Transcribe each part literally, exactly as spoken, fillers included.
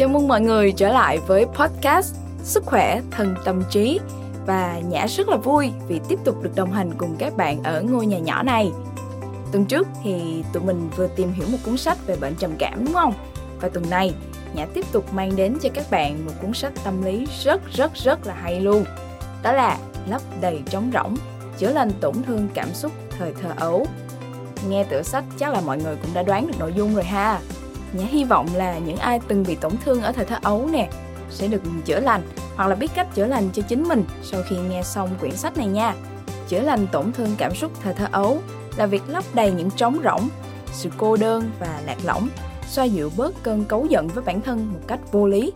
Chào mừng mọi người trở lại với podcast Sức khỏe thần tâm trí. Và Nhã rất là vui vì tiếp tục được đồng hành cùng các bạn ở ngôi nhà nhỏ này. Tuần trước thì tụi mình vừa tìm hiểu một cuốn sách về bệnh trầm cảm, đúng không? Và tuần này Nhã tiếp tục mang đến cho các bạn một cuốn sách tâm lý rất rất rất là hay luôn. Đó là Lấp đầy trống rỗng, chữa lành tổn thương cảm xúc thời thơ ấu. Nghe tựa sách chắc là mọi người cũng đã đoán được nội dung rồi ha. Nhã hy vọng là những ai từng bị tổn thương ở thời thơ ấu nè sẽ được chữa lành hoặc là biết cách chữa lành cho chính mình sau khi nghe xong quyển sách này nha. Chữa lành tổn thương cảm xúc thời thơ ấu là việc lấp đầy những trống rỗng, sự cô đơn và lạc lõng, xoa dịu bớt cơn cáu giận với bản thân một cách vô lý.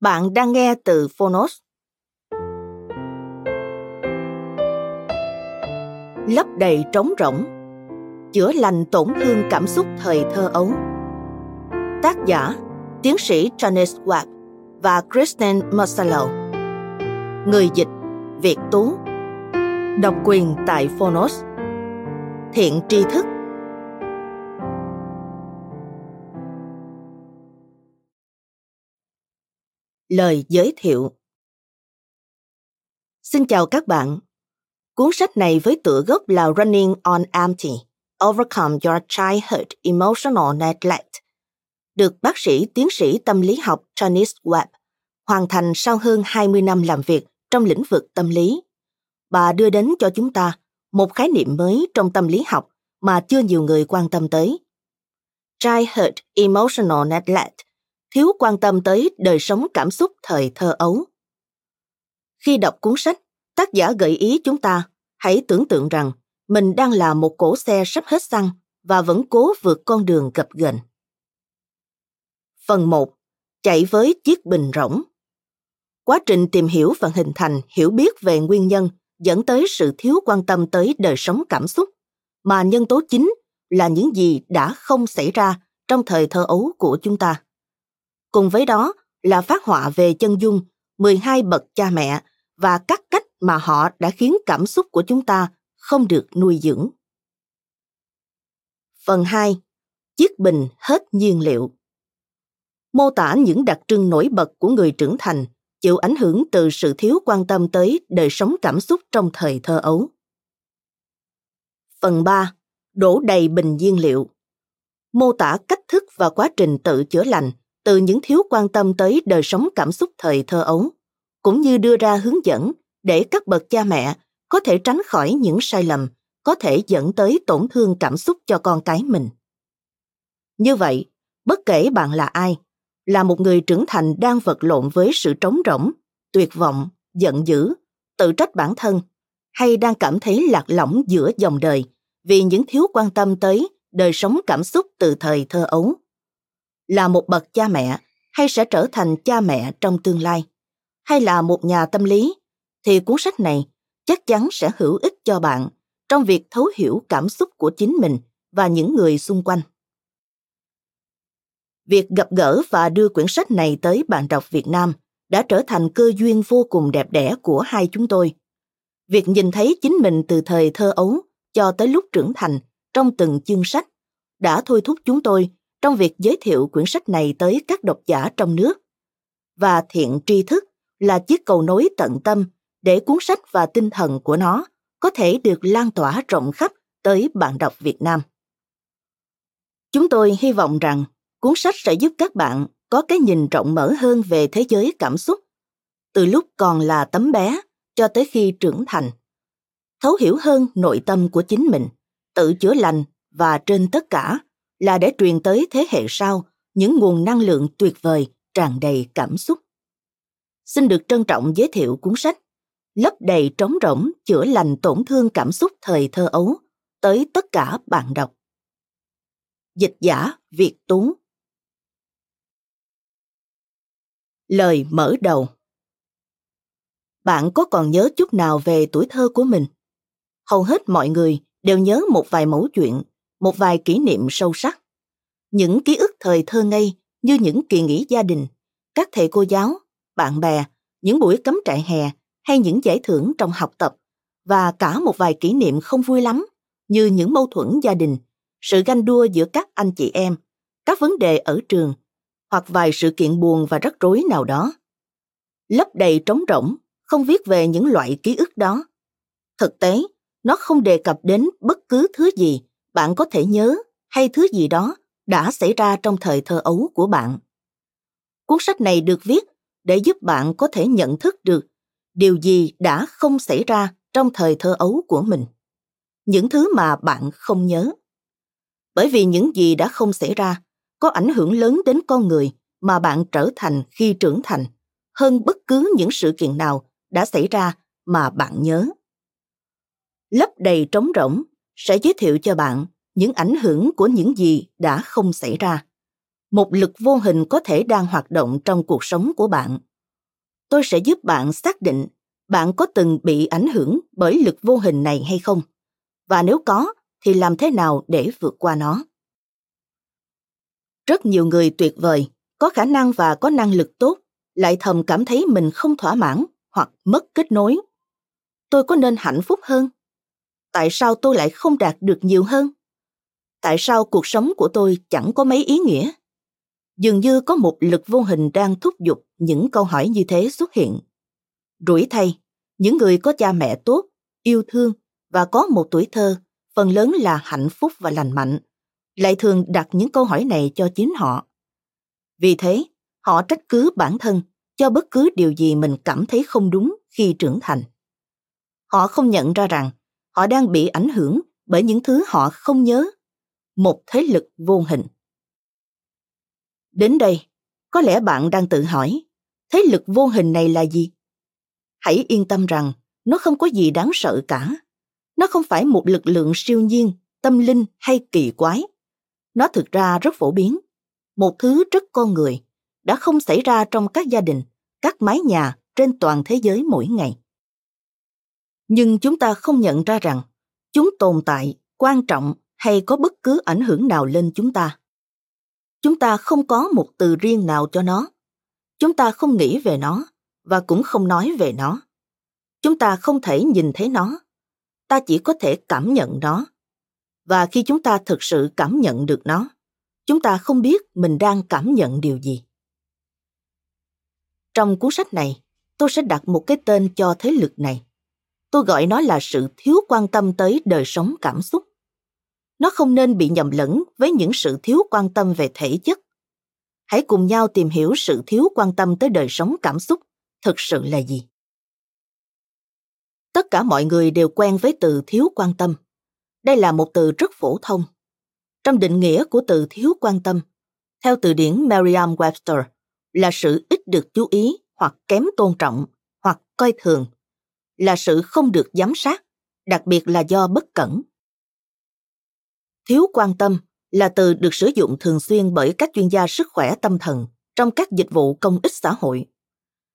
Bạn đang nghe từ Phonos. Lấp đầy trống rỗng, chữa lành tổn thương cảm xúc thời thơ ấu. Tác giả, tiến sĩ Janice Webb và Kristen Masalo. Người dịch, Việt Tú. Độc quyền tại Phonos. Thiện tri thức. Lời giới thiệu. Xin chào các bạn. Cuốn sách này với tựa gốc là Running on Empty, Overcome Your Childhood Emotional Neglect, được bác sĩ tiến sĩ tâm lý học Janice Webb hoàn thành sau hơn hai mươi năm làm việc trong lĩnh vực tâm lý. Bà đưa đến cho chúng ta một khái niệm mới trong tâm lý học mà chưa nhiều người quan tâm tới. Childhood Emotional Neglect, thiếu quan tâm tới đời sống cảm xúc thời thơ ấu. Khi đọc cuốn sách, tác giả gợi ý chúng ta hãy tưởng tượng rằng mình đang là một cỗ xe sắp hết xăng và vẫn cố vượt con đường gập ghềnh. Phần một. Chạy với chiếc bình rỗng. Quá trình tìm hiểu và hình thành hiểu biết về nguyên nhân dẫn tới sự thiếu quan tâm tới đời sống cảm xúc, mà nhân tố chính là những gì đã không xảy ra trong thời thơ ấu của chúng ta. Cùng với đó là phác họa về chân dung mười hai bậc cha mẹ và các cách mà họ đã khiến cảm xúc của chúng ta không được nuôi dưỡng. Phần hai. Chiếc bình hết nhiên liệu. Mô tả những đặc trưng nổi bật của người trưởng thành chịu ảnh hưởng từ sự thiếu quan tâm tới đời sống cảm xúc trong thời thơ ấu. Phần ba. Đổ đầy bình nhiên liệu. Mô tả cách thức và quá trình tự chữa lành từ những thiếu quan tâm tới đời sống cảm xúc thời thơ ấu, cũng như đưa ra hướng dẫn để các bậc cha mẹ có thể tránh khỏi những sai lầm có thể dẫn tới tổn thương cảm xúc cho con cái mình. Như vậy, bất kể bạn là ai, là một người trưởng thành đang vật lộn với sự trống rỗng, tuyệt vọng, giận dữ, tự trách bản thân, hay đang cảm thấy lạc lõng giữa dòng đời vì những thiếu quan tâm tới đời sống cảm xúc từ thời thơ ấu, là một bậc cha mẹ hay sẽ trở thành cha mẹ trong tương lai, hay là một nhà tâm lý, thì cuốn sách này chắc chắn sẽ hữu ích cho bạn trong việc thấu hiểu cảm xúc của chính mình và những người xung quanh. Việc gặp gỡ và đưa quyển sách này tới bạn đọc Việt Nam đã trở thành cơ duyên vô cùng đẹp đẽ của hai chúng tôi. Việc nhìn thấy chính mình từ thời thơ ấu cho tới lúc trưởng thành trong từng chương sách đã thôi thúc chúng tôi trong việc giới thiệu quyển sách này tới các độc giả trong nước. Và thiện tri thức là chiếc cầu nối tận tâm để cuốn sách và tinh thần của nó có thể được lan tỏa rộng khắp tới bạn đọc Việt Nam. Chúng tôi hy vọng rằng cuốn sách sẽ giúp các bạn có cái nhìn rộng mở hơn về thế giới cảm xúc, từ lúc còn là tấm bé cho tới khi trưởng thành, thấu hiểu hơn nội tâm của chính mình, tự chữa lành và trên tất cả là để truyền tới thế hệ sau những nguồn năng lượng tuyệt vời tràn đầy cảm xúc. Xin được trân trọng giới thiệu cuốn sách Lấp đầy trống rỗng, chữa lành tổn thương cảm xúc thời thơ ấu tới tất cả bạn đọc. Dịch giả Việt Tú. Lời mở đầu. Bạn có còn nhớ chút nào về tuổi thơ của mình? Hầu hết mọi người đều nhớ một vài mẩu chuyện, một vài kỷ niệm sâu sắc. Những ký ức thời thơ ngây như những kỳ nghỉ gia đình, các thầy cô giáo, bạn bè, những buổi cắm trại hè hay những giải thưởng trong học tập, và cả một vài kỷ niệm không vui lắm như những mâu thuẫn gia đình, sự ganh đua giữa các anh chị em, các vấn đề ở trường, hoặc vài sự kiện buồn và rắc rối nào đó. Lấp đầy trống rỗng, không viết về những loại ký ức đó. Thực tế, nó không đề cập đến bất cứ thứ gì bạn có thể nhớ hay thứ gì đó đã xảy ra trong thời thơ ấu của bạn. Cuốn sách này được viết để giúp bạn có thể nhận thức được điều gì đã không xảy ra trong thời thơ ấu của mình, những thứ mà bạn không nhớ. Bởi vì những gì đã không xảy ra có ảnh hưởng lớn đến con người mà bạn trở thành khi trưởng thành, hơn bất cứ những sự kiện nào đã xảy ra mà bạn nhớ. Lấp đầy trống rỗng sẽ giới thiệu cho bạn những ảnh hưởng của những gì đã không xảy ra. Một lực vô hình có thể đang hoạt động trong cuộc sống của bạn. Tôi sẽ giúp bạn xác định bạn có từng bị ảnh hưởng bởi lực vô hình này hay không, và nếu có thì làm thế nào để vượt qua nó. Rất nhiều người tuyệt vời, có khả năng và có năng lực tốt, lại thầm cảm thấy mình không thỏa mãn hoặc mất kết nối. Tôi có nên hạnh phúc hơn? Tại sao tôi lại không đạt được nhiều hơn? Tại sao cuộc sống của tôi chẳng có mấy ý nghĩa? Dường như có một lực vô hình đang thúc giục những câu hỏi như thế xuất hiện. Rủi thay, những người có cha mẹ tốt, yêu thương và có một tuổi thơ, phần lớn là hạnh phúc và lành mạnh, lại thường đặt những câu hỏi này cho chính họ. Vì thế, họ trách cứ bản thân cho bất cứ điều gì mình cảm thấy không đúng khi trưởng thành. Họ không nhận ra rằng họ đang bị ảnh hưởng bởi những thứ họ không nhớ, một thế lực vô hình. Đến đây, có lẽ bạn đang tự hỏi, thế lực vô hình này là gì? Hãy yên tâm rằng nó không có gì đáng sợ cả. Nó không phải một lực lượng siêu nhiên, tâm linh hay kỳ quái. Nó thực ra rất phổ biến, một thứ rất con người, đã không xảy ra trong các gia đình, các mái nhà trên toàn thế giới mỗi ngày. Nhưng chúng ta không nhận ra rằng chúng tồn tại, quan trọng hay có bất cứ ảnh hưởng nào lên chúng ta. Chúng ta không có một từ riêng nào cho nó. Chúng ta không nghĩ về nó và cũng không nói về nó. Chúng ta không thể nhìn thấy nó. Ta chỉ có thể cảm nhận nó. Và khi chúng ta thực sự cảm nhận được nó, chúng ta không biết mình đang cảm nhận điều gì. Trong cuốn sách này, tôi sẽ đặt một cái tên cho thế lực này. Tôi gọi nó là sự thiếu quan tâm tới đời sống cảm xúc. Nó không nên bị nhầm lẫn với những sự thiếu quan tâm về thể chất. Hãy cùng nhau tìm hiểu sự thiếu quan tâm tới đời sống cảm xúc thực sự là gì. Tất cả mọi người đều quen với từ thiếu quan tâm. Đây là một từ rất phổ thông. Trong định nghĩa của từ thiếu quan tâm, theo từ điển Merriam-Webster, là sự ít được chú ý hoặc kém tôn trọng hoặc coi thường, là sự không được giám sát, đặc biệt là do bất cẩn. Thiếu quan tâm là từ được sử dụng thường xuyên bởi các chuyên gia sức khỏe tâm thần trong các dịch vụ công ích xã hội.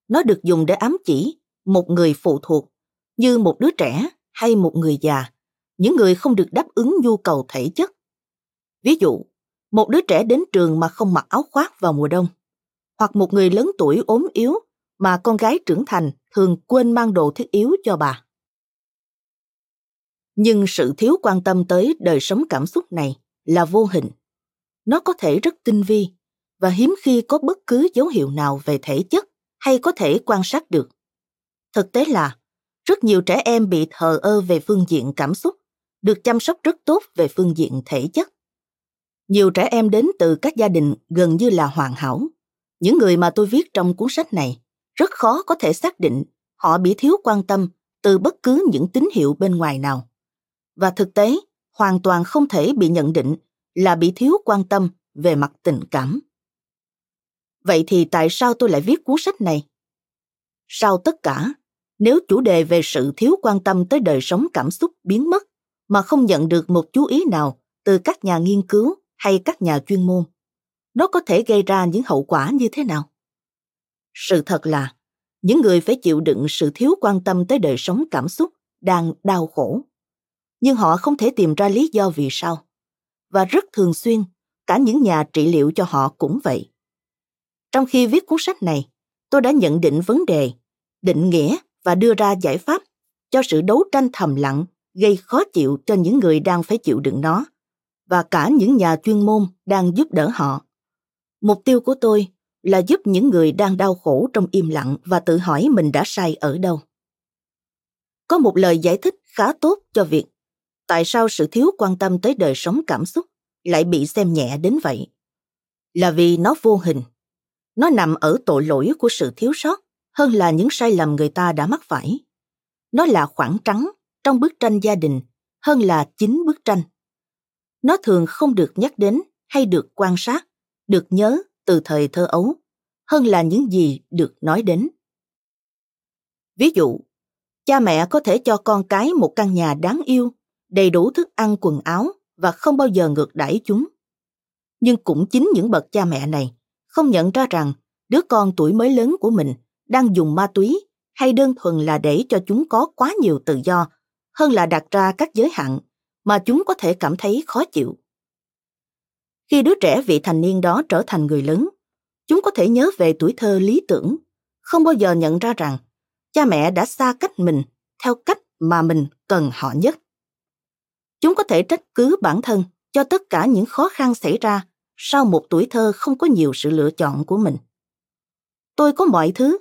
Nó được dùng để ám chỉ một người phụ thuộc, như một đứa trẻ hay một người già, những người không được đáp ứng nhu cầu thể chất. Ví dụ, một đứa trẻ đến trường mà không mặc áo khoác vào mùa đông, hoặc một người lớn tuổi ốm yếu mà con gái trưởng thành thường quên mang đồ thiết yếu cho bà. Nhưng sự thiếu quan tâm tới đời sống cảm xúc này là vô hình. Nó có thể rất tinh vi và hiếm khi có bất cứ dấu hiệu nào về thể chất hay có thể quan sát được. Thực tế là, rất nhiều trẻ em bị thờ ơ về phương diện cảm xúc, được chăm sóc rất tốt về phương diện thể chất. Nhiều trẻ em đến từ các gia đình gần như là hoàn hảo. Những người mà tôi viết trong cuốn sách này rất khó có thể xác định họ bị thiếu quan tâm từ bất cứ những tín hiệu bên ngoài nào. Và thực tế, hoàn toàn không thể bị nhận định là bị thiếu quan tâm về mặt tình cảm. Vậy thì tại sao tôi lại viết cuốn sách này? Sau tất cả, nếu chủ đề về sự thiếu quan tâm tới đời sống cảm xúc biến mất mà không nhận được một chú ý nào từ các nhà nghiên cứu hay các nhà chuyên môn, nó có thể gây ra những hậu quả như thế nào? Sự thật là, những người phải chịu đựng sự thiếu quan tâm tới đời sống cảm xúc đang đau khổ, nhưng họ không thể tìm ra lý do vì sao. Và rất thường xuyên, cả những nhà trị liệu cho họ cũng vậy, Trong khi viết cuốn sách này, tôi đã nhận định vấn đề, định nghĩa và đưa ra giải pháp cho sự đấu tranh thầm lặng gây khó chịu cho những người đang phải chịu đựng nó và cả những nhà chuyên môn đang giúp đỡ họ. Mục tiêu của tôi là giúp những người đang đau khổ trong im lặng và tự hỏi mình đã sai ở đâu. Có một lời giải thích khá tốt cho việc tại sao sự thiếu quan tâm tới đời sống cảm xúc lại bị xem nhẹ đến vậy. Là vì nó vô hình. Nó nằm ở tội lỗi của sự thiếu sót hơn là những sai lầm người ta đã mắc phải. Nó là khoảng trắng trong bức tranh gia đình hơn là chính bức tranh. Nó thường không được nhắc đến hay được quan sát, được nhớ từ thời thơ ấu hơn là những gì được nói đến. Ví dụ, cha mẹ có thể cho con cái một căn nhà đáng yêu, đầy đủ thức ăn quần áo và không bao giờ ngược đãi chúng. Nhưng cũng chính những bậc cha mẹ này không nhận ra rằng đứa con tuổi mới lớn của mình đang dùng ma túy hay đơn thuần là để cho chúng có quá nhiều tự do hơn là đặt ra các giới hạn mà chúng có thể cảm thấy khó chịu. Khi đứa trẻ vị thành niên đó trở thành người lớn, chúng có thể nhớ về tuổi thơ lý tưởng, không bao giờ nhận ra rằng cha mẹ đã xa cách mình theo cách mà mình cần họ nhất. Chúng có thể trách cứ bản thân cho tất cả những khó khăn xảy ra sau một tuổi thơ không có nhiều sự lựa chọn của mình. Tôi có mọi thứ,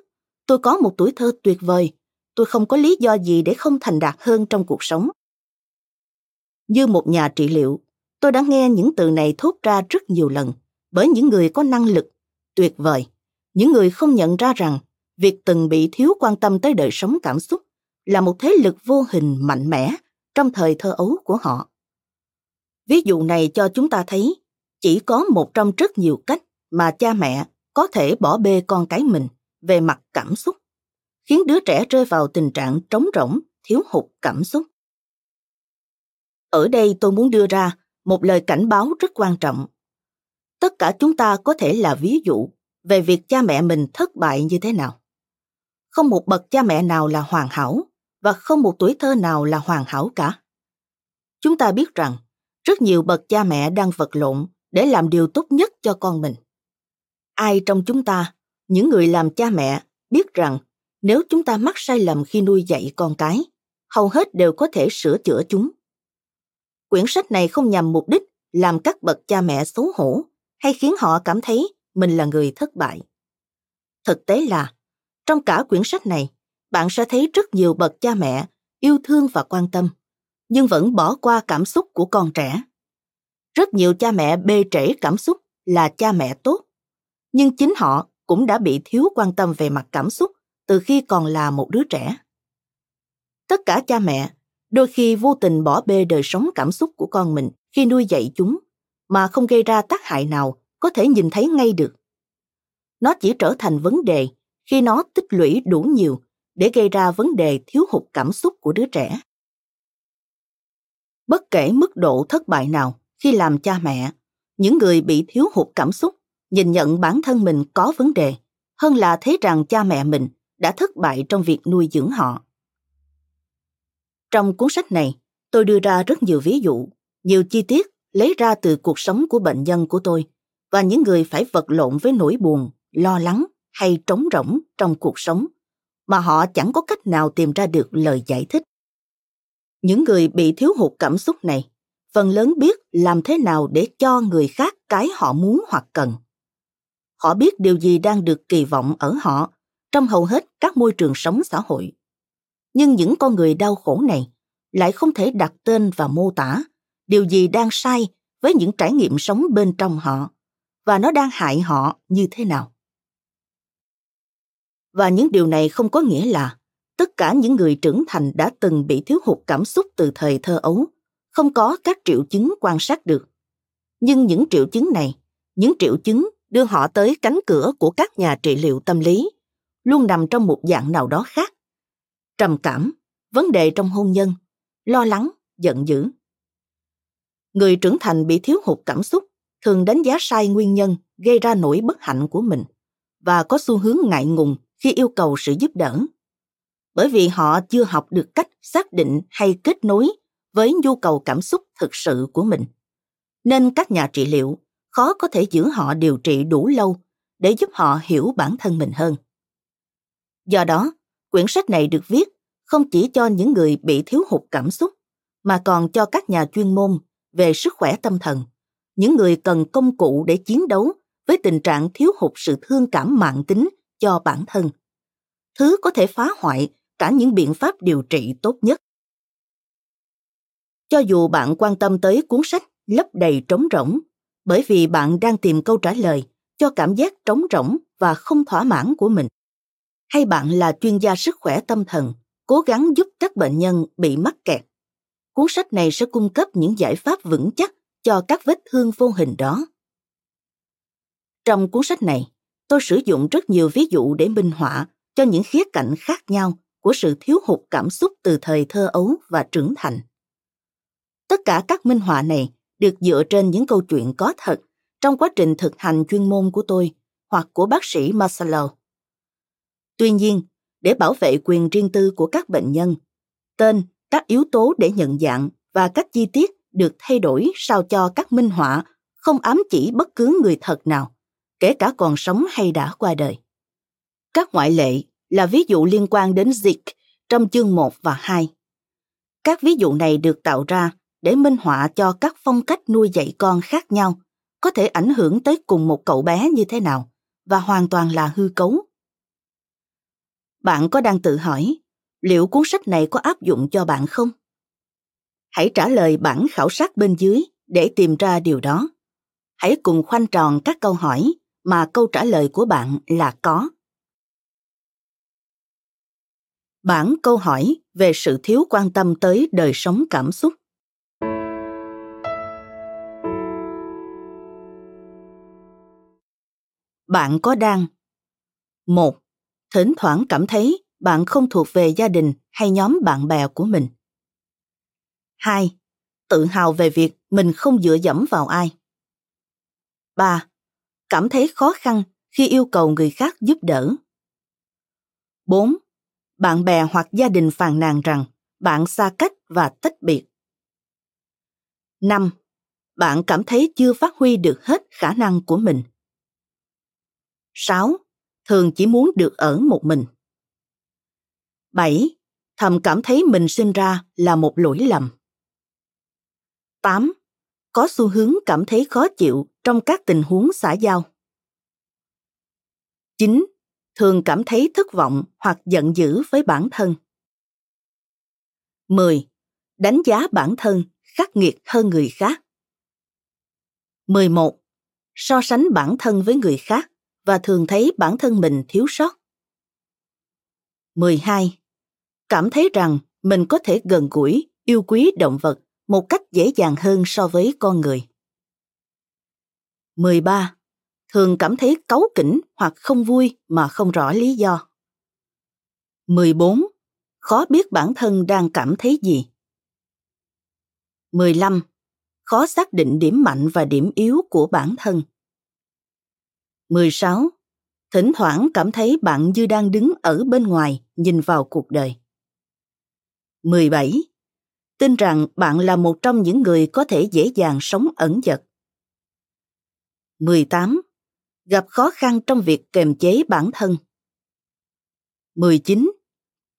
tôi có một tuổi thơ tuyệt vời, tôi không có lý do gì để không thành đạt hơn trong cuộc sống. Như một nhà trị liệu, tôi đã nghe những từ này thốt ra rất nhiều lần bởi những người có năng lực, tuyệt vời, những người không nhận ra rằng việc từng bị thiếu quan tâm tới đời sống cảm xúc là một thế lực vô hình mạnh mẽ trong thời thơ ấu của họ. Ví dụ này cho chúng ta thấy chỉ có một trong rất nhiều cách mà cha mẹ có thể bỏ bê con cái mình về mặt cảm xúc, khiến đứa trẻ rơi vào tình trạng trống rỗng, thiếu hụt cảm xúc. Ở đây tôi muốn đưa ra một lời cảnh báo rất quan trọng. Tất cả chúng ta có thể là ví dụ về việc cha mẹ mình thất bại như thế nào. Không một bậc cha mẹ nào là hoàn hảo và không một tuổi thơ nào là hoàn hảo cả. Chúng ta biết rằng rất nhiều bậc cha mẹ đang vật lộn để làm điều tốt nhất cho con mình. Ai trong chúng ta, những người làm cha mẹ, biết rằng nếu chúng ta mắc sai lầm khi nuôi dạy con cái, hầu hết đều có thể sửa chữa chúng. Quyển sách này không nhằm mục đích làm các bậc cha mẹ xấu hổ hay khiến họ cảm thấy mình là người thất bại. Thực tế là, trong cả quyển sách này, bạn sẽ thấy rất nhiều bậc cha mẹ yêu thương và quan tâm, nhưng vẫn bỏ qua cảm xúc của con trẻ. Rất nhiều cha mẹ bê trễ cảm xúc là cha mẹ tốt, nhưng chính họ cũng đã bị thiếu quan tâm về mặt cảm xúc từ khi còn là một đứa trẻ. Tất cả cha mẹ đôi khi vô tình bỏ bê đời sống cảm xúc của con mình khi nuôi dạy chúng, mà không gây ra tác hại nào có thể nhìn thấy ngay được. Nó chỉ trở thành vấn đề khi nó tích lũy đủ nhiều để gây ra vấn đề thiếu hụt cảm xúc của đứa trẻ. Bất kể mức độ thất bại nào khi làm cha mẹ, những người bị thiếu hụt cảm xúc nhìn nhận bản thân mình có vấn đề hơn là thấy rằng cha mẹ mình đã thất bại trong việc nuôi dưỡng họ. Trong cuốn sách này, tôi đưa ra rất nhiều ví dụ, nhiều chi tiết lấy ra từ cuộc sống của bệnh nhân của tôi và những người phải vật lộn với nỗi buồn, lo lắng hay trống rỗng trong cuộc sống mà họ chẳng có cách nào tìm ra được lời giải thích. Những người bị thiếu hụt cảm xúc này, phần lớn biết làm thế nào để cho người khác cái họ muốn hoặc cần. Họ biết điều gì đang được kỳ vọng ở họ trong hầu hết các môi trường sống xã hội. Nhưng những con người đau khổ này lại không thể đặt tên và mô tả điều gì đang sai với những trải nghiệm sống bên trong họ và nó đang hại họ như thế nào. Và những điều này không có nghĩa là tất cả những người trưởng thành đã từng bị thiếu hụt cảm xúc từ thời thơ ấu không có các triệu chứng quan sát được. Nhưng những triệu chứng này, những triệu chứng đưa họ tới cánh cửa của các nhà trị liệu tâm lý, luôn nằm trong một dạng nào đó khác: trầm cảm, vấn đề trong hôn nhân, lo lắng, giận dữ. Người trưởng thành bị thiếu hụt cảm xúc thường đánh giá sai nguyên nhân gây ra nỗi bất hạnh của mình và có xu hướng ngại ngùng khi yêu cầu sự giúp đỡ, bởi vì họ chưa học được cách xác định hay kết nối với nhu cầu cảm xúc thực sự của mình, nên các nhà trị liệu khó có thể giữ họ điều trị đủ lâu để giúp họ hiểu bản thân mình hơn. Do đó, quyển sách này được viết không chỉ cho những người bị thiếu hụt cảm xúc, mà còn cho các nhà chuyên môn về sức khỏe tâm thần, những người cần công cụ để chiến đấu với tình trạng thiếu hụt sự thương cảm mãn tính cho bản thân, thứ có thể phá hoại cả những biện pháp điều trị tốt nhất. Cho dù bạn quan tâm tới cuốn sách lấp đầy trống rỗng, bởi vì bạn đang tìm câu trả lời cho cảm giác trống rỗng và không thỏa mãn của mình, hay bạn là chuyên gia sức khỏe tâm thần, cố gắng giúp các bệnh nhân bị mắc kẹt, cuốn sách này sẽ cung cấp những giải pháp vững chắc cho các vết thương vô hình đó. Trong cuốn sách này, tôi sử dụng rất nhiều ví dụ để minh họa cho những khía cạnh khác nhau của sự thiếu hụt cảm xúc từ thời thơ ấu và trưởng thành. Tất cả các minh họa này được dựa trên những câu chuyện có thật trong quá trình thực hành chuyên môn của tôi hoặc của bác sĩ Marcelo. Tuy nhiên, để bảo vệ quyền riêng tư của các bệnh nhân, tên, các yếu tố để nhận dạng và các chi tiết được thay đổi sao cho các minh họa không ám chỉ bất cứ người thật nào, kể cả còn sống hay đã qua đời. Các ngoại lệ là ví dụ liên quan đến Zeke trong chương một và hai. Các ví dụ này được tạo ra để minh họa cho các phong cách nuôi dạy con khác nhau có thể ảnh hưởng tới cùng một cậu bé như thế nào và hoàn toàn là hư cấu. Bạn có đang tự hỏi, liệu cuốn sách này có áp dụng cho bạn không? Hãy trả lời bảng khảo sát bên dưới để tìm ra điều đó. Hãy cùng khoanh tròn các câu hỏi mà câu trả lời của bạn là có. Bảng câu hỏi về sự thiếu quan tâm tới đời sống cảm xúc. Bạn có đang một. Thỉnh thoảng cảm thấy bạn không thuộc về gia đình hay nhóm bạn bè của mình. hai. Tự hào về việc mình không dựa dẫm vào ai. ba. Cảm thấy khó khăn khi yêu cầu người khác giúp đỡ. bốn. Bạn bè hoặc gia đình phàn nàn rằng bạn xa cách và tách biệt. năm. Bạn cảm thấy chưa phát huy được hết khả năng của mình. sáu. Thường chỉ muốn được ở một mình. bảy. Thầm cảm thấy mình sinh ra là một lỗi lầm. tám. Có xu hướng cảm thấy khó chịu trong các tình huống xã giao. chín. Thường cảm thấy thất vọng hoặc giận dữ với bản thân. mười. Đánh giá bản thân khắc nghiệt hơn người khác. mười một. So sánh bản thân với người khác và thường thấy bản thân mình thiếu sót. mười hai. Cảm thấy rằng mình có thể gần gũi, yêu quý động vật một cách dễ dàng hơn so với con người. mười ba. Thường cảm thấy cáu kỉnh hoặc không vui mà không rõ lý do. mười bốn. Khó biết bản thân đang cảm thấy gì. mười lăm. Khó xác định điểm mạnh và điểm yếu của bản thân. mười sáu. Thỉnh thoảng cảm thấy bạn như đang đứng ở bên ngoài nhìn vào cuộc đời. mười bảy. Tin rằng bạn là một trong những người có thể dễ dàng sống ẩn dật. mười tám. Gặp khó khăn trong việc kềm chế bản thân. mười chín.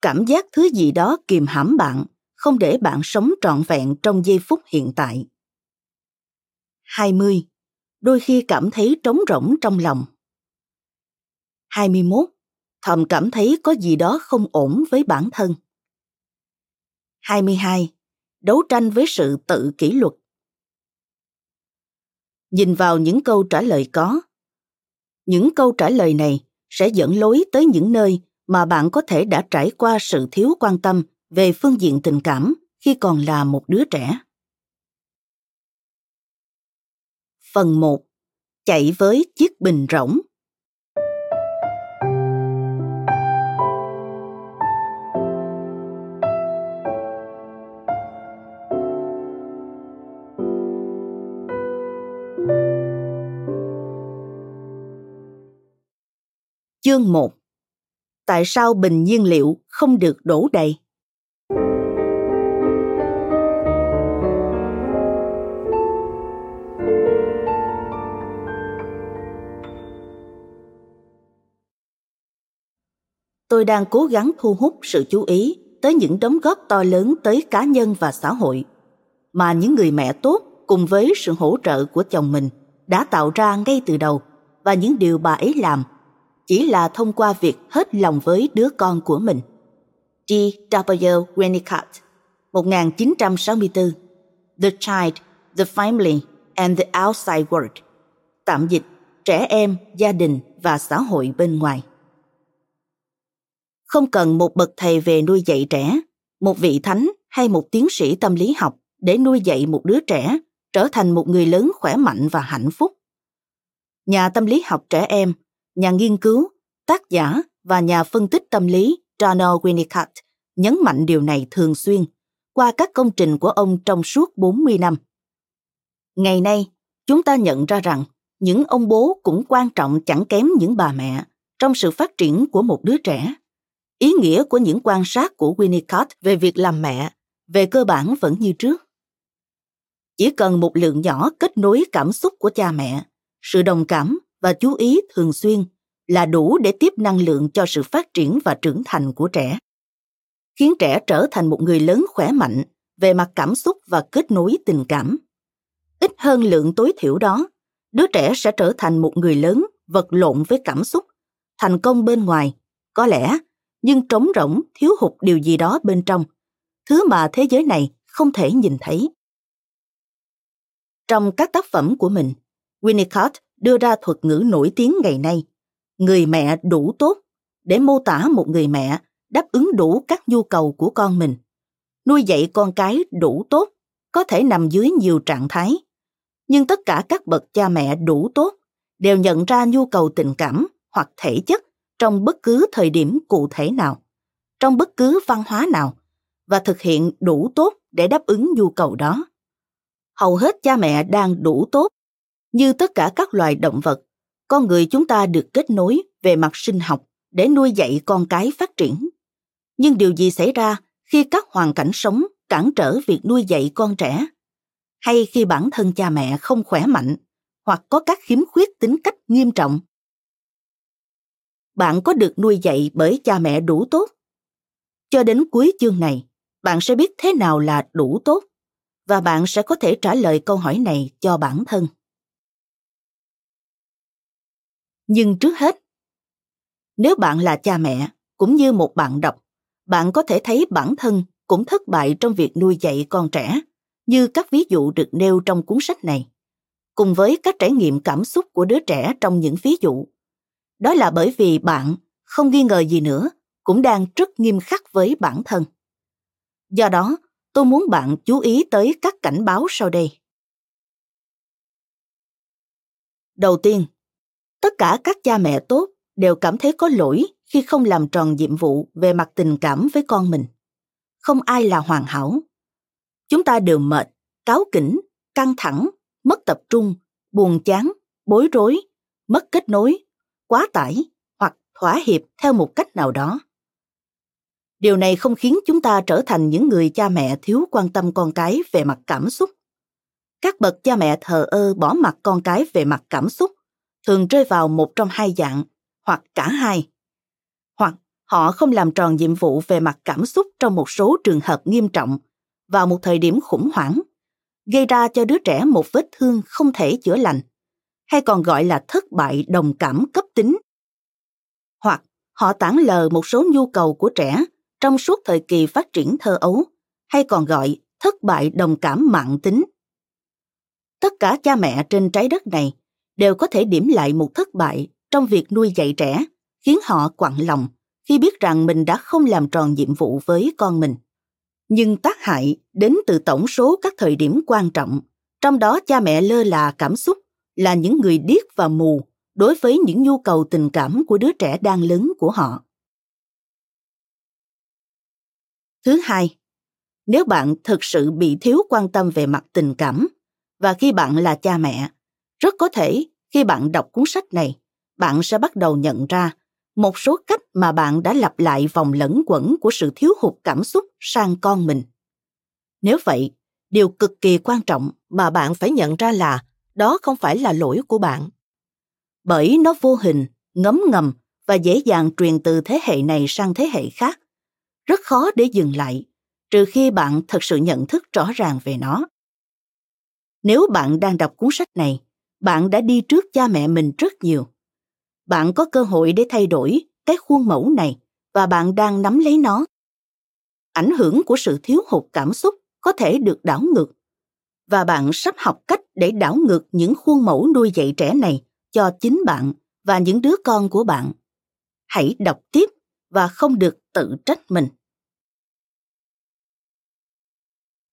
Cảm giác thứ gì đó kìm hãm bạn, không để bạn sống trọn vẹn trong giây phút hiện tại. hai mươi. Đôi khi cảm thấy trống rỗng trong lòng. hai mươi mốt. Thầm cảm thấy có gì đó không ổn với bản thân. hai mươi hai. Đấu tranh với sự tự kỷ luật. Nhìn vào những câu trả lời có. Những câu trả lời này sẽ dẫn lối tới những nơi mà bạn có thể đã trải qua sự thiếu quan tâm về phương diện tình cảm khi còn là một đứa trẻ. Phần một. Chạy với chiếc bình rỗng. Chương một. Tại sao bình nhiên liệu không được đổ đầy? tôi đang cố gắng thu hút sự chú ý tới những đóng góp to lớn tới cá nhân và xã hội mà những người mẹ tốt cùng với sự hỗ trợ của chồng mình đã tạo ra ngay từ đầu, và những điều bà ấy làm chỉ là thông qua việc hết lòng với đứa con của mình. G W Winnicott, một nghìn chín trăm sáu mươi tư, The Child, The Family and the Outside World, tạm dịch trẻ em, gia đình và xã hội bên ngoài. Không cần một bậc thầy về nuôi dạy trẻ, một vị thánh hay một tiến sĩ tâm lý học để nuôi dạy một đứa trẻ trở thành một người lớn khỏe mạnh và hạnh phúc. Nhà tâm lý học trẻ em, nhà nghiên cứu, tác giả và nhà phân tích tâm lý Donald Winnicott nhấn mạnh điều này thường xuyên qua các công trình của ông trong suốt bốn mươi năm. Ngày nay, chúng ta nhận ra rằng những ông bố cũng quan trọng chẳng kém những bà mẹ trong sự phát triển của một đứa trẻ. Ý nghĩa của những quan sát của Winnicott về việc làm mẹ về cơ bản vẫn như trước. Chỉ cần một lượng nhỏ kết nối cảm xúc của cha mẹ, sự đồng cảm và chú ý thường xuyên là đủ để tiếp năng lượng cho sự phát triển và trưởng thành của trẻ, khiến trẻ trở thành một người lớn khỏe mạnh về mặt cảm xúc và kết nối tình cảm. Ít hơn lượng tối thiểu đó, đứa trẻ sẽ trở thành một người lớn vật lộn với cảm xúc, thành công bên ngoài, có lẽ, nhưng trống rỗng, thiếu hụt điều gì đó bên trong, thứ mà thế giới này không thể nhìn thấy. Trong các tác phẩm của mình, Winnicott đưa ra thuật ngữ nổi tiếng ngày nay, người mẹ đủ tốt, để mô tả một người mẹ đáp ứng đủ các nhu cầu của con mình. Nuôi dạy con cái đủ tốt có thể nằm dưới nhiều trạng thái, nhưng tất cả các bậc cha mẹ đủ tốt đều nhận ra nhu cầu tình cảm hoặc thể chất trong bất cứ thời điểm cụ thể nào, trong bất cứ văn hóa nào, và thực hiện đủ tốt để đáp ứng nhu cầu đó. Hầu hết cha mẹ đang đủ tốt. Như tất cả các loài động vật, con người chúng ta được kết nối về mặt sinh học để nuôi dạy con cái phát triển. Nhưng điều gì xảy ra khi các hoàn cảnh sống cản trở việc nuôi dạy con trẻ? Hay khi bản thân cha mẹ không khỏe mạnh hoặc có các khiếm khuyết tính cách nghiêm trọng? Bạn có được nuôi dạy bởi cha mẹ đủ tốt? Cho đến cuối chương này, bạn sẽ biết thế nào là đủ tốt, và bạn sẽ có thể trả lời câu hỏi này cho bản thân. Nhưng trước hết, nếu bạn là cha mẹ, cũng như một bạn đọc, bạn có thể thấy bản thân cũng thất bại trong việc nuôi dạy con trẻ, như các ví dụ được nêu trong cuốn sách này, cùng với các trải nghiệm cảm xúc của đứa trẻ trong những ví dụ. Đó là bởi vì bạn, không nghi ngờ gì nữa, cũng đang rất nghiêm khắc với bản thân. Do đó, tôi muốn bạn chú ý tới các cảnh báo sau đây. Đầu tiên, tất cả các cha mẹ tốt đều cảm thấy có lỗi khi không làm tròn nhiệm vụ về mặt tình cảm với con mình. Không ai là hoàn hảo. Chúng ta đều mệt, cáu kỉnh, căng thẳng, mất tập trung, buồn chán, bối rối, mất kết nối, quá tải hoặc thỏa hiệp theo một cách nào đó. Điều này không khiến chúng ta trở thành những người cha mẹ thiếu quan tâm con cái về mặt cảm xúc. Các bậc cha mẹ thờ ơ bỏ mặc con cái về mặt cảm xúc thường rơi vào một trong hai dạng, hoặc cả hai. Hoặc họ không làm tròn nhiệm vụ về mặt cảm xúc trong một số trường hợp nghiêm trọng, vào một thời điểm khủng hoảng, gây ra cho đứa trẻ một vết thương không thể chữa lành, hay còn gọi là thất bại đồng cảm cấp tính. Hoặc họ tản lờ một số nhu cầu của trẻ trong suốt thời kỳ phát triển thơ ấu, hay còn gọi thất bại đồng cảm mãn tính. Tất cả cha mẹ trên trái đất này đều có thể điểm lại một thất bại trong việc nuôi dạy trẻ, khiến họ quặn lòng khi biết rằng mình đã không làm tròn nhiệm vụ với con mình. Nhưng tác hại đến từ tổng số các thời điểm quan trọng, trong đó cha mẹ lơ là cảm xúc, là những người điếc và mù đối với những nhu cầu tình cảm của đứa trẻ đang lớn của họ. Thứ hai, nếu bạn thực sự bị thiếu quan tâm về mặt tình cảm, và khi bạn là cha mẹ, rất có thể khi bạn đọc cuốn sách này, bạn sẽ bắt đầu nhận ra một số cách mà bạn đã lặp lại vòng lẩn quẩn của sự thiếu hụt cảm xúc sang con mình. Nếu vậy, điều cực kỳ quan trọng mà bạn phải nhận ra là đó không phải là lỗi của bạn. Bởi nó vô hình, ngấm ngầm và dễ dàng truyền từ thế hệ này sang thế hệ khác. Rất khó để dừng lại, trừ khi bạn thật sự nhận thức rõ ràng về nó. Nếu bạn đang đọc cuốn sách này, bạn đã đi trước cha mẹ mình rất nhiều. Bạn có cơ hội để thay đổi cái khuôn mẫu này và bạn đang nắm lấy nó. Ảnh hưởng của sự thiếu hụt cảm xúc có thể được đảo ngược và bạn sắp học cách để đảo ngược những khuôn mẫu nuôi dạy trẻ này cho chính bạn và những đứa con của bạn. Hãy đọc tiếp và không được tự trách mình.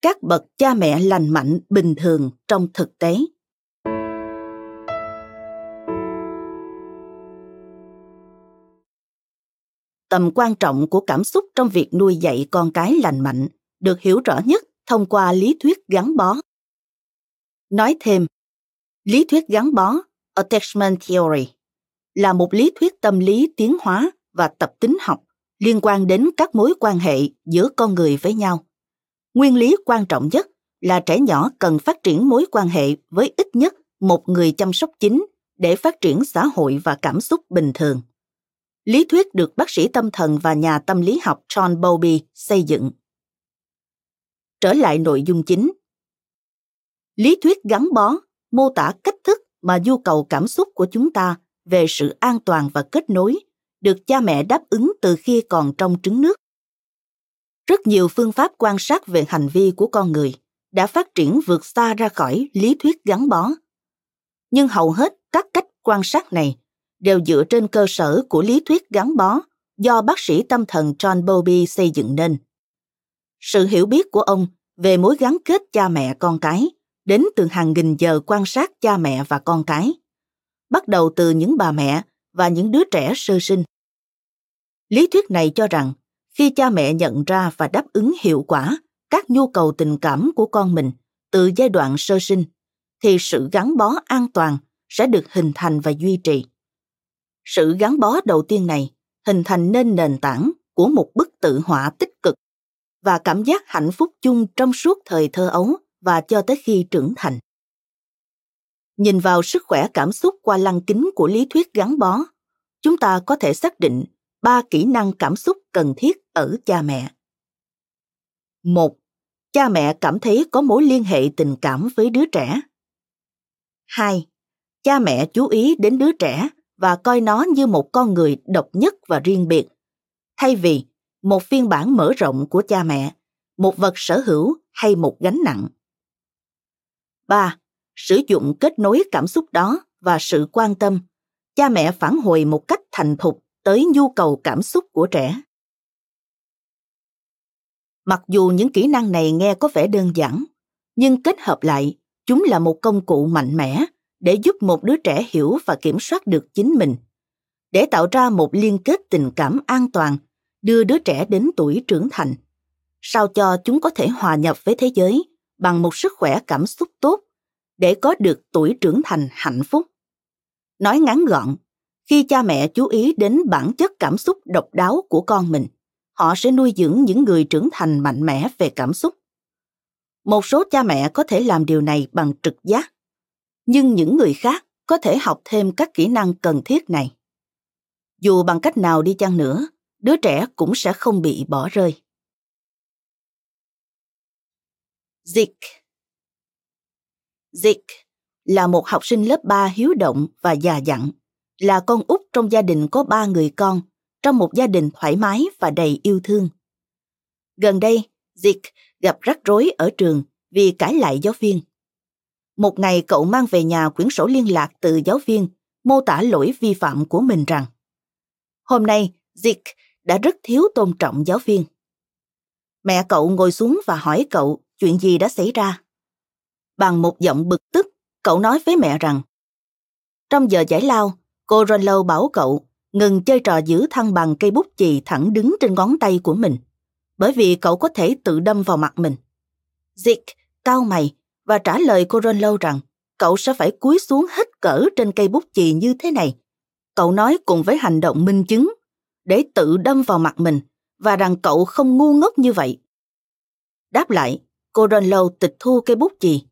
Các bậc cha mẹ lành mạnh bình thường trong thực tế. Tầm quan trọng của cảm xúc trong việc nuôi dạy con cái lành mạnh được hiểu rõ nhất thông qua lý thuyết gắn bó. Nói thêm, lý thuyết gắn bó Attachment Theory là một lý thuyết tâm lý tiến hóa và tập tính học liên quan đến các mối quan hệ giữa con người với nhau. Nguyên lý quan trọng nhất là trẻ nhỏ cần phát triển mối quan hệ với ít nhất một người chăm sóc chính để phát triển xã hội và cảm xúc bình thường. Lý thuyết được bác sĩ tâm thần và nhà tâm lý học John Bowlby xây dựng. Trở lại nội dung chính. Lý thuyết gắn bó mô tả cách thức mà nhu cầu cảm xúc của chúng ta về sự an toàn và kết nối được cha mẹ đáp ứng từ khi còn trong trứng nước. Rất nhiều phương pháp quan sát về hành vi của con người đã phát triển vượt xa ra khỏi lý thuyết gắn bó. Nhưng hầu hết các cách quan sát này đều dựa trên cơ sở của lý thuyết gắn bó do bác sĩ tâm thần John Bowlby xây dựng nên. Sự hiểu biết của ông về mối gắn kết cha mẹ con cái đến từ hàng nghìn giờ quan sát cha mẹ và con cái, bắt đầu từ những bà mẹ và những đứa trẻ sơ sinh. Lý thuyết này cho rằng khi cha mẹ nhận ra và đáp ứng hiệu quả các nhu cầu tình cảm của con mình từ giai đoạn sơ sinh, thì sự gắn bó an toàn sẽ được hình thành và duy trì. Sự gắn bó đầu tiên này hình thành nên nền tảng của một bức tự họa tích cực và cảm giác hạnh phúc chung trong suốt thời thơ ấu và cho tới khi trưởng thành. Nhìn vào sức khỏe cảm xúc qua lăng kính của lý thuyết gắn bó, chúng ta có thể xác định ba kỹ năng cảm xúc cần thiết ở cha mẹ. một. Cha mẹ cảm thấy có mối liên hệ tình cảm với đứa trẻ. hai. Cha mẹ chú ý đến đứa trẻ và coi nó như một con người độc nhất và riêng biệt, thay vì một phiên bản mở rộng của cha mẹ, một vật sở hữu hay một gánh nặng. ba. Sử dụng kết nối cảm xúc đó và sự quan tâm, cha mẹ phản hồi một cách thành thục tới nhu cầu cảm xúc của trẻ. Mặc dù những kỹ năng này nghe có vẻ đơn giản, nhưng kết hợp lại, chúng là một công cụ mạnh mẽ để giúp một đứa trẻ hiểu và kiểm soát được chính mình, để tạo ra một liên kết tình cảm an toàn, đưa đứa trẻ đến tuổi trưởng thành, sao cho chúng có thể hòa nhập với thế giới bằng một sức khỏe cảm xúc tốt để có được tuổi trưởng thành hạnh phúc. Nói ngắn gọn, khi cha mẹ chú ý đến bản chất cảm xúc độc đáo của con mình, họ sẽ nuôi dưỡng những người trưởng thành mạnh mẽ về cảm xúc. Một số cha mẹ có thể làm điều này bằng trực giác, nhưng những người khác có thể học thêm các kỹ năng cần thiết này. Dù bằng cách nào đi chăng nữa, đứa trẻ cũng sẽ không bị bỏ rơi. Zeke Zeke là một học sinh lớp ba hiếu động và già dặn, là con út trong gia đình có ba người con, trong một gia đình thoải mái và đầy yêu thương. Gần đây, Zeke gặp rắc rối ở trường vì cãi lại giáo viên. Một ngày cậu mang về nhà quyển sổ liên lạc từ giáo viên, mô tả lỗi vi phạm của mình rằng hôm nay Zeke đã rất thiếu tôn trọng giáo viên. Mẹ cậu ngồi xuống và hỏi cậu chuyện gì đã xảy ra. Bằng một giọng bực tức, cậu nói với mẹ rằng trong giờ giải lao, cô Ronaldo bảo cậu ngừng chơi trò giữ thăng bằng cây bút chì thẳng đứng trên ngón tay của mình, bởi vì cậu có thể tự đâm vào mặt mình. Zeke cau mày và trả lời cô Ronaldo rằng cậu sẽ phải cúi xuống hết cỡ trên cây bút chì như thế này. Cậu nói cùng với hành động minh chứng để tự đâm vào mặt mình và rằng cậu không ngu ngốc như vậy. Đáp lại, cô Ronaldo tịch thu cây bút chì,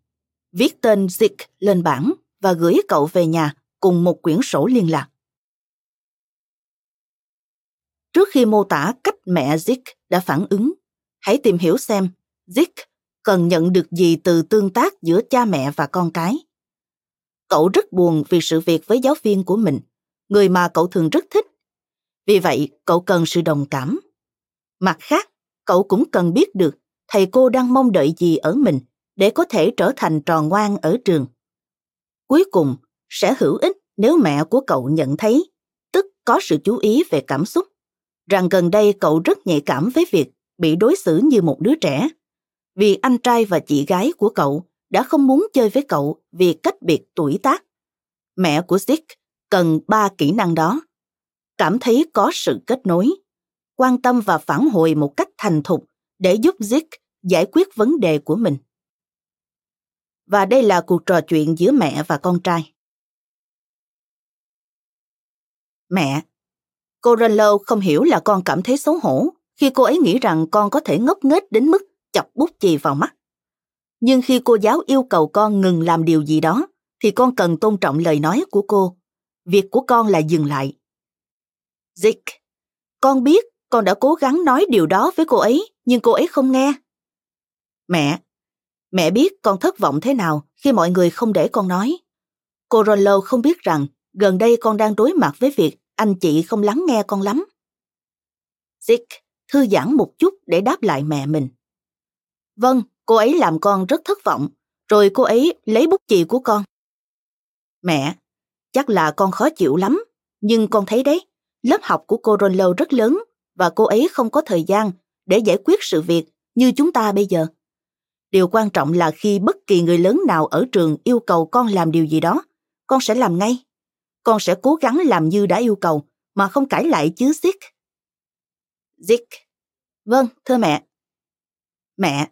viết tên Zeke lên bảng và gửi cậu về nhà cùng một quyển sổ liên lạc. Trước khi mô tả cách mẹ Dick đã phản ứng, hãy tìm hiểu xem Dick cần nhận được gì từ tương tác giữa cha mẹ và con cái. Cậu rất buồn vì sự việc với giáo viên của mình, người mà cậu thường rất thích. Vì vậy, cậu cần sự đồng cảm. Mặt khác, cậu cũng cần biết được thầy cô đang mong đợi gì ở mình để có thể trở thành tròn ngoan ở trường. Cuối cùng, sẽ hữu ích nếu mẹ của cậu nhận thấy, tức có sự chú ý về cảm xúc, rằng gần đây cậu rất nhạy cảm với việc bị đối xử như một đứa trẻ, vì anh trai và chị gái của cậu đã không muốn chơi với cậu vì cách biệt tuổi tác. Mẹ của Dick cần ba kỹ năng đó: cảm thấy có sự kết nối, quan tâm và phản hồi một cách thành thục để giúp Dick giải quyết vấn đề của mình. Và đây là cuộc trò chuyện giữa mẹ và con trai. Mẹ, cô Renlow không hiểu là con cảm thấy xấu hổ khi cô ấy nghĩ rằng con có thể ngốc nghếch đến mức chọc bút chì vào mắt. Nhưng khi cô giáo yêu cầu con ngừng làm điều gì đó, thì con cần tôn trọng lời nói của cô. Việc của con là dừng lại. Dick, con biết con đã cố gắng nói điều đó với cô ấy, nhưng cô ấy không nghe. Mẹ, mẹ biết con thất vọng thế nào khi mọi người không để con nói. Cô Ronlow không biết rằng gần đây con đang đối mặt với việc anh chị không lắng nghe con lắm. Dick thư giãn một chút để đáp lại mẹ mình. Vâng, cô ấy làm con rất thất vọng, rồi cô ấy lấy bút chì của con. Mẹ, chắc là con khó chịu lắm, nhưng con thấy đấy, lớp học của cô Ronlow rất lớn và cô ấy không có thời gian để giải quyết sự việc như chúng ta bây giờ. Điều quan trọng là khi bất kỳ người lớn nào ở trường yêu cầu con làm điều gì đó, con sẽ làm ngay. Con sẽ cố gắng làm như đã yêu cầu mà không cãi lại chứ Dick. Dick, vâng, thưa mẹ. Mẹ,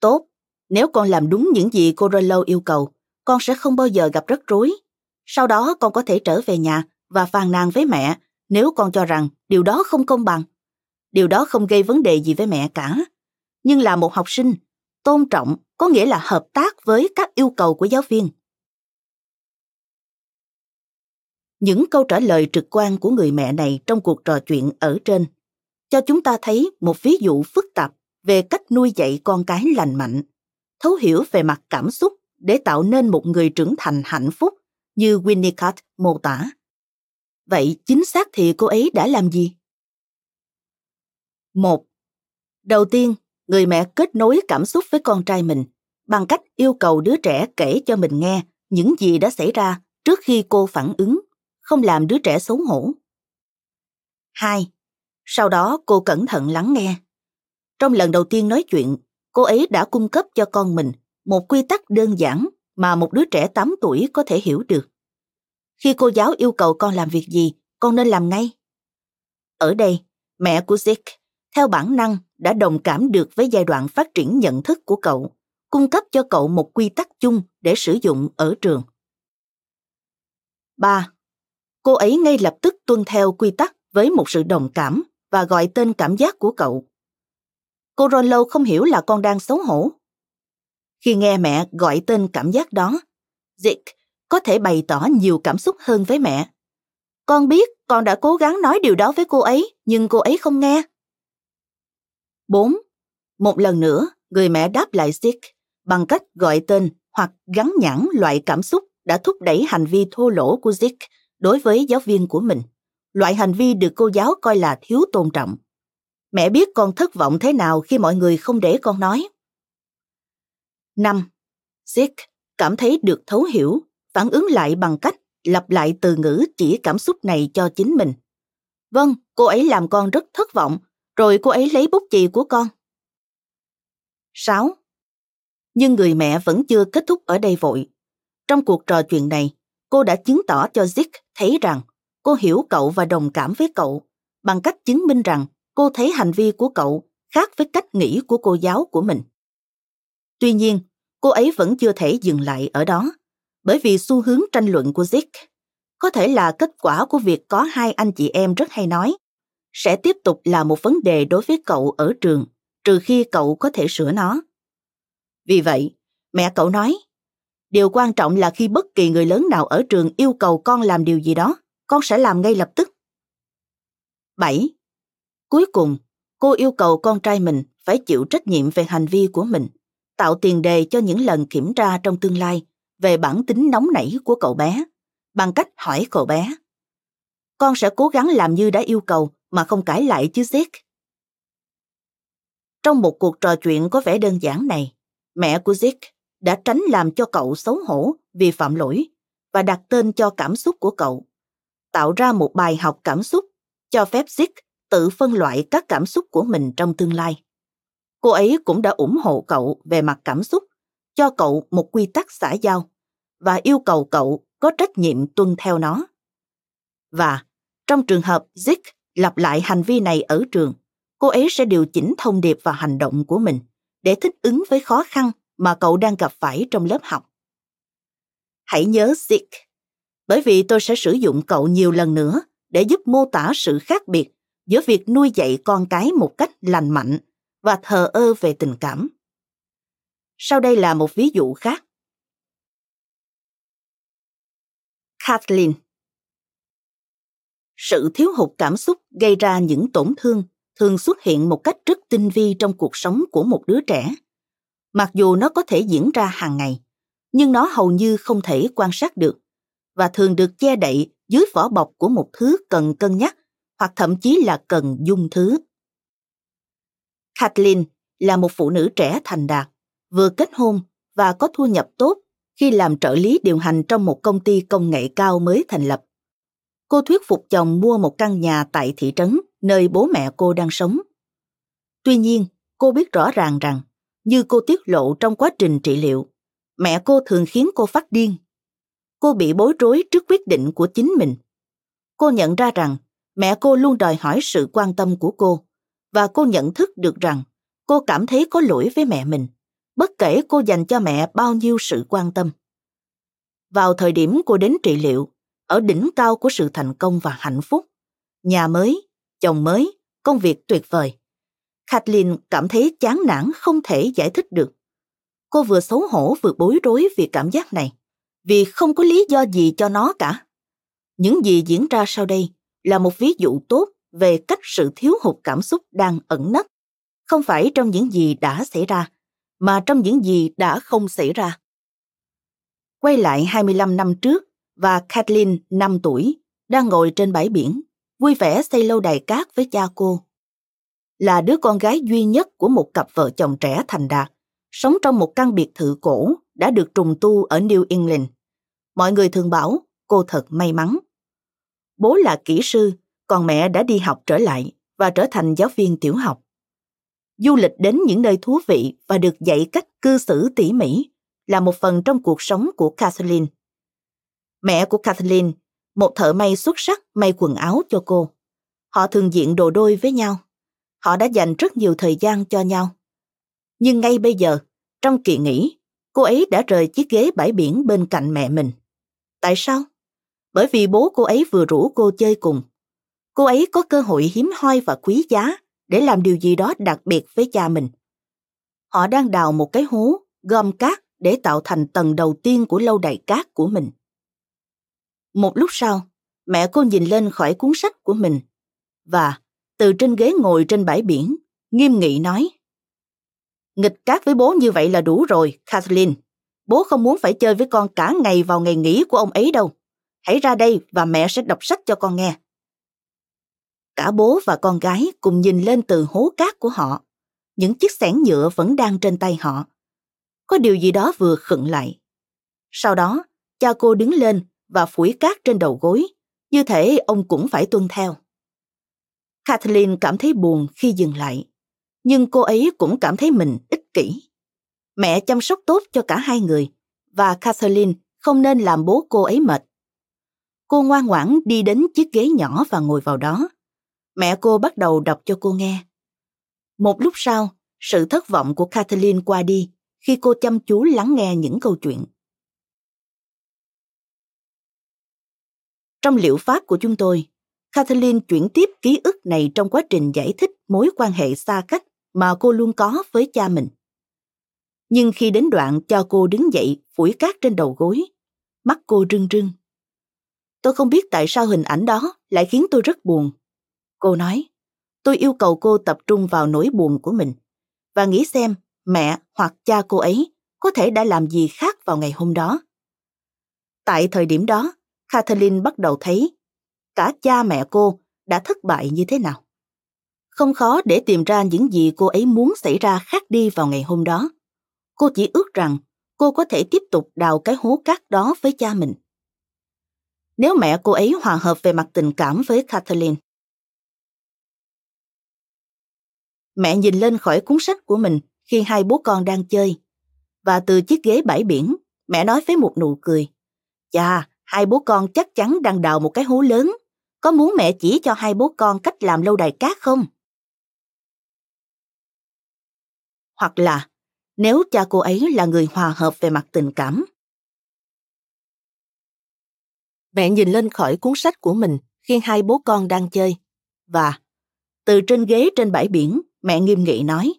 tốt, nếu con làm đúng những gì cô Rollo yêu cầu, con sẽ không bao giờ gặp rắc rối. Sau đó con có thể trở về nhà và phàn nàn với mẹ nếu con cho rằng điều đó không công bằng. Điều đó không gây vấn đề gì với mẹ cả. Nhưng là một học sinh, tôn trọng có nghĩa là hợp tác với các yêu cầu của giáo viên. Những câu trả lời trực quan của người mẹ này trong cuộc trò chuyện ở trên cho chúng ta thấy một ví dụ phức tạp về cách nuôi dạy con cái lành mạnh, thấu hiểu về mặt cảm xúc để tạo nên một người trưởng thành hạnh phúc như Winnicott mô tả. Vậy chính xác thì cô ấy đã làm gì? Một, đầu tiên, người mẹ kết nối cảm xúc với con trai mình bằng cách yêu cầu đứa trẻ kể cho mình nghe những gì đã xảy ra trước khi cô phản ứng, không làm đứa trẻ xấu hổ. Hai, sau đó cô cẩn thận lắng nghe. Trong lần đầu tiên nói chuyện, cô ấy đã cung cấp cho con mình một quy tắc đơn giản mà một đứa trẻ tám tuổi có thể hiểu được. Khi cô giáo yêu cầu con làm việc gì, con nên làm ngay. Ở đây, mẹ của Dick, theo bản năng, đã đồng cảm được với giai đoạn phát triển nhận thức của cậu, cung cấp cho cậu một quy tắc chung để sử dụng ở trường. ba. Cô ấy ngay lập tức tuân theo quy tắc với một sự đồng cảm và gọi tên cảm giác của cậu. Cô Rollo không hiểu là con đang xấu hổ. Khi nghe mẹ gọi tên cảm giác đó, Dick có thể bày tỏ nhiều cảm xúc hơn với mẹ. Con biết con đã cố gắng nói điều đó với cô ấy, nhưng cô ấy không nghe. bốn. Một lần nữa, người mẹ đáp lại Dick bằng cách gọi tên hoặc gắn nhãn loại cảm xúc đã thúc đẩy hành vi thô lỗ của Dick đối với giáo viên của mình, loại hành vi được cô giáo coi là thiếu tôn trọng. Mẹ biết con thất vọng thế nào khi mọi người không để con nói. năm. Dick cảm thấy được thấu hiểu, phản ứng lại bằng cách lặp lại từ ngữ chỉ cảm xúc này cho chính mình. Vâng, cô ấy làm con rất thất vọng, rồi cô ấy lấy bút chì của con. sáu. Nhưng người mẹ vẫn chưa kết thúc ở đây vội. Trong cuộc trò chuyện này, cô đã chứng tỏ cho Dick thấy rằng cô hiểu cậu và đồng cảm với cậu bằng cách chứng minh rằng cô thấy hành vi của cậu khác với cách nghĩ của cô giáo của mình. Tuy nhiên, cô ấy vẫn chưa thể dừng lại ở đó, bởi vì xu hướng tranh luận của Dick, có thể là kết quả của việc có hai anh chị em rất hay nói, sẽ tiếp tục là một vấn đề đối với cậu ở trường, trừ khi cậu có thể sửa nó. Vì vậy, mẹ cậu nói, điều quan trọng là khi bất kỳ người lớn nào ở trường yêu cầu con làm điều gì đó, con sẽ làm ngay lập tức. bảy. Cuối cùng, cô yêu cầu con trai mình phải chịu trách nhiệm về hành vi của mình, tạo tiền đề cho những lần kiểm tra trong tương lai về bản tính nóng nảy của cậu bé, bằng cách hỏi cậu bé. Con sẽ cố gắng làm như đã yêu cầu mà không cãi lại chứ Zik. Trong một cuộc trò chuyện có vẻ đơn giản này, mẹ của Zik đã tránh làm cho cậu xấu hổ vì phạm lỗi và đặt tên cho cảm xúc của cậu, tạo ra một bài học cảm xúc cho phép Zik tự phân loại các cảm xúc của mình trong tương lai. Cô ấy cũng đã ủng hộ cậu về mặt cảm xúc, cho cậu một quy tắc xã giao và yêu cầu cậu có trách nhiệm tuân theo nó. Và trong trường hợp Zik lặp lại hành vi này ở trường, cô ấy sẽ điều chỉnh thông điệp và hành động của mình để thích ứng với khó khăn mà cậu đang gặp phải trong lớp học. Hãy nhớ Zik, bởi vì tôi sẽ sử dụng cậu nhiều lần nữa để giúp mô tả sự khác biệt giữa việc nuôi dạy con cái một cách lành mạnh và thờ ơ về tình cảm. Sau đây là một ví dụ khác. Kathleen. Sự thiếu hụt cảm xúc gây ra những tổn thương thường xuất hiện một cách rất tinh vi trong cuộc sống của một đứa trẻ. Mặc dù nó có thể diễn ra hàng ngày, nhưng nó hầu như không thể quan sát được và thường được che đậy dưới vỏ bọc của một thứ cần cân nhắc hoặc thậm chí là cần dung thứ. Kathleen là một phụ nữ trẻ thành đạt, vừa kết hôn và có thu nhập tốt khi làm trợ lý điều hành trong một công ty công nghệ cao mới thành lập. Cô thuyết phục chồng mua một căn nhà tại thị trấn nơi bố mẹ cô đang sống. Tuy nhiên, cô biết rõ ràng rằng, như cô tiết lộ trong quá trình trị liệu, mẹ cô thường khiến cô phát điên. Cô bị bối rối trước quyết định của chính mình. Cô nhận ra rằng mẹ cô luôn đòi hỏi sự quan tâm của cô, và cô nhận thức được rằng cô cảm thấy có lỗi với mẹ mình, bất kể cô dành cho mẹ bao nhiêu sự quan tâm. Vào thời điểm cô đến trị liệu, ở đỉnh cao của sự thành công và hạnh phúc, nhà mới, chồng mới, công việc tuyệt vời, Kathleen cảm thấy chán nản không thể giải thích được. Cô vừa xấu hổ vừa bối rối vì cảm giác này, vì không có lý do gì cho nó cả. Những gì diễn ra sau đây là một ví dụ tốt về cách sự thiếu hụt cảm xúc đang ẩn nấp, không phải trong những gì đã xảy ra, mà trong những gì đã không xảy ra. Quay lại hai mươi lăm năm trước, và Kathleen, năm tuổi, đang ngồi trên bãi biển, vui vẻ xây lâu đài cát với cha cô. Là đứa con gái duy nhất của một cặp vợ chồng trẻ thành đạt, sống trong một căn biệt thự cổ đã được trùng tu ở New England. Mọi người thường bảo cô thật may mắn. Bố là kỹ sư, còn mẹ đã đi học trở lại và trở thành giáo viên tiểu học. Du lịch đến những nơi thú vị và được dạy cách cư xử tỉ mỉ là một phần trong cuộc sống của Kathleen. Mẹ của Kathleen, một thợ may xuất sắc may quần áo cho cô. Họ thường diện đồ đôi với nhau. Họ đã dành rất nhiều thời gian cho nhau. Nhưng ngay bây giờ, trong kỳ nghỉ, cô ấy đã rời chiếc ghế bãi biển bên cạnh mẹ mình. Tại sao? Bởi vì bố cô ấy vừa rủ cô chơi cùng. Cô ấy có cơ hội hiếm hoi và quý giá để làm điều gì đó đặc biệt với cha mình. Họ đang đào một cái hố, gom cát để tạo thành tầng đầu tiên của lâu đài cát của mình. Một lúc sau, mẹ cô nhìn lên khỏi cuốn sách của mình và, từ trên ghế ngồi trên bãi biển, nghiêm nghị nói: "Nghịch cát với bố như vậy là đủ rồi, Kathleen. Bố không muốn phải chơi với con cả ngày vào ngày nghỉ của ông ấy đâu. Hãy ra đây và mẹ sẽ đọc sách cho con nghe." Cả bố và con gái cùng nhìn lên từ hố cát của họ. Những chiếc xẻng nhựa vẫn đang trên tay họ. Có điều gì đó vừa khựng lại. Sau đó, cha cô đứng lên và phủi cát trên đầu gối, như thể ông cũng phải tuân theo. Kathleen cảm thấy buồn khi dừng lại, nhưng cô ấy cũng cảm thấy mình ích kỷ. Mẹ chăm sóc tốt cho cả hai người, và Kathleen không nên làm bố cô ấy mệt. Cô ngoan ngoãn đi đến chiếc ghế nhỏ và ngồi vào đó. Mẹ cô bắt đầu đọc cho cô nghe. Một lúc sau, sự thất vọng của Kathleen qua đi khi cô chăm chú lắng nghe những câu chuyện. Trong liệu pháp của chúng tôi, Kathleen chuyển tiếp ký ức này trong quá trình giải thích mối quan hệ xa cách mà cô luôn có với cha mình. Nhưng khi đến đoạn cho cô đứng dậy phủi cát trên đầu gối, mắt cô rưng rưng. "Tôi không biết tại sao hình ảnh đó lại khiến tôi rất buồn," cô nói. tôi yêu cầu cô tập trung vào nỗi buồn của mình và nghĩ xem mẹ hoặc cha cô ấy có thể đã làm gì khác vào ngày hôm đó. Tại thời điểm đó, Kathleen bắt đầu thấy cả cha mẹ cô đã thất bại như thế nào. Không khó để tìm ra những gì cô ấy muốn xảy ra khác đi vào ngày hôm đó. Cô chỉ ước rằng cô có thể tiếp tục đào cái hố cát đó với cha mình. Nếu mẹ cô ấy hòa hợp về mặt tình cảm với Kathleen. Mẹ nhìn lên khỏi cuốn sách của mình khi hai bố con đang chơi. Và từ chiếc ghế bãi biển, mẹ nói với một nụ cười. Chà, hai bố con chắc chắn đang đào một cái hố lớn. Có muốn mẹ chỉ cho hai bố con cách làm lâu đài cát không? Hoặc là, nếu cha cô ấy là người hòa hợp về mặt tình cảm. Mẹ nhìn lên khỏi cuốn sách của mình khi hai bố con đang chơi. Và, từ trên ghế trên bãi biển, mẹ nghiêm nghị nói,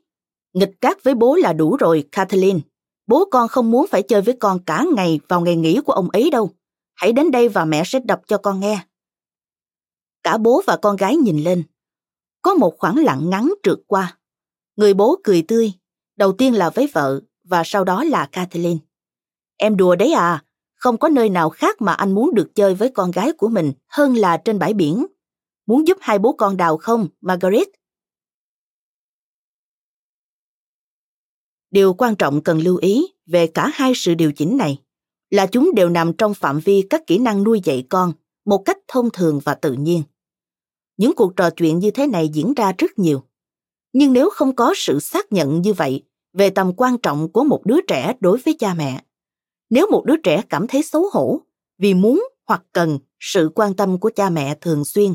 nghịch cát với bố là đủ rồi, Kathleen. Bố con không muốn phải chơi với con cả ngày vào ngày nghỉ của ông ấy đâu. Hãy đến đây và mẹ sẽ đọc cho con nghe. Cả bố và con gái nhìn lên. Có một khoảng lặng ngắn trượt qua. Người bố cười tươi, đầu tiên là với vợ và sau đó là Kathleen. Em đùa đấy à, không có nơi nào khác mà anh muốn được chơi với con gái của mình hơn là trên bãi biển. Muốn giúp hai bố con đào không, Margaret? Điều quan trọng cần lưu ý về cả hai sự điều chỉnh này là chúng đều nằm trong phạm vi các kỹ năng nuôi dạy con một cách thông thường và tự nhiên. Những cuộc trò chuyện như thế này diễn ra rất nhiều. Nhưng nếu không có sự xác nhận như vậy về tầm quan trọng của một đứa trẻ đối với cha mẹ, nếu một đứa trẻ cảm thấy xấu hổ vì muốn hoặc cần sự quan tâm của cha mẹ thường xuyên,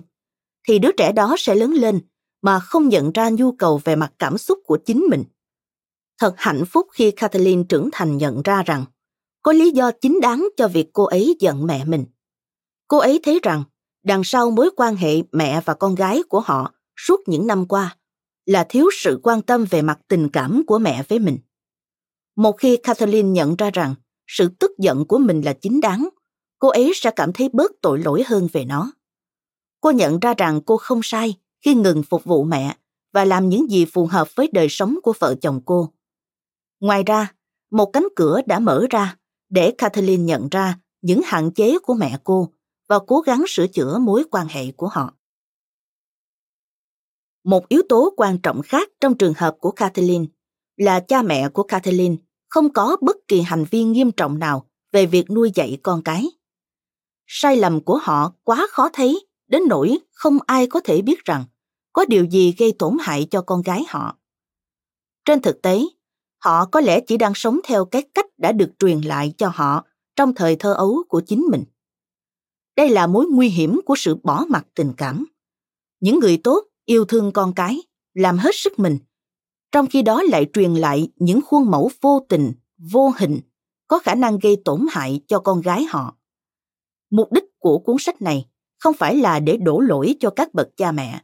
thì đứa trẻ đó sẽ lớn lên mà không nhận ra nhu cầu về mặt cảm xúc của chính mình. Thật hạnh phúc khi Kathleen trưởng thành nhận ra rằng có lý do chính đáng cho việc cô ấy giận mẹ mình. Cô ấy thấy rằng đằng sau mối quan hệ mẹ và con gái của họ suốt những năm qua là thiếu sự quan tâm về mặt tình cảm của mẹ với mình. Một khi Kathleen nhận ra rằng sự tức giận của mình là chính đáng, cô ấy sẽ cảm thấy bớt tội lỗi hơn về nó. Cô nhận ra rằng cô không sai khi ngừng phục vụ mẹ và làm những gì phù hợp với đời sống của vợ chồng cô. Ngoài ra, một cánh cửa đã mở ra để Kathleen nhận ra những hạn chế của mẹ cô và cố gắng sửa chữa mối quan hệ của họ. Một yếu tố quan trọng khác trong trường hợp của Kathleen là cha mẹ của Kathleen không có bất kỳ hành vi nghiêm trọng nào về việc nuôi dạy con cái. Sai lầm của họ quá khó thấy đến nỗi không ai có thể biết rằng có điều gì gây tổn hại cho con gái họ. Trên thực tế, họ có lẽ chỉ đang sống theo cái cách đã được truyền lại cho họ trong thời thơ ấu của chính mình. Đây là mối nguy hiểm của sự bỏ mặc tình cảm. Những người tốt yêu thương con cái, làm hết sức mình, trong khi đó lại truyền lại những khuôn mẫu vô tình, vô hình, có khả năng gây tổn hại cho con gái họ. Mục đích của cuốn sách này không phải là để đổ lỗi cho các bậc cha mẹ.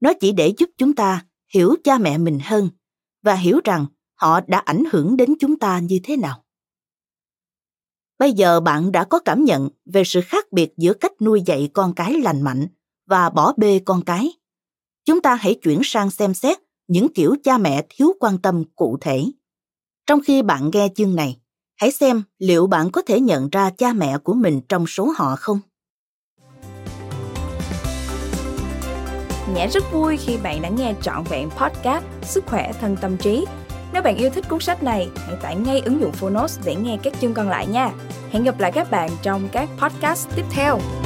Nó chỉ để giúp chúng ta hiểu cha mẹ mình hơn và hiểu rằng họ đã ảnh hưởng đến chúng ta như thế nào. Bây giờ bạn đã có cảm nhận về sự khác biệt giữa cách nuôi dạy con cái lành mạnh và bỏ bê con cái. Chúng ta hãy chuyển sang xem xét những kiểu cha mẹ thiếu quan tâm cụ thể. Trong khi bạn nghe chương này, hãy xem liệu bạn có thể nhận ra cha mẹ của mình trong số họ không? Nhã rất vui khi bạn đã nghe trọn vẹn podcast Sức khỏe thân tâm trí. Nếu bạn yêu thích cuốn sách này, hãy tải ngay ứng dụng Phonos để nghe các chương còn lại nha. Hẹn gặp lại các bạn trong các podcast tiếp theo.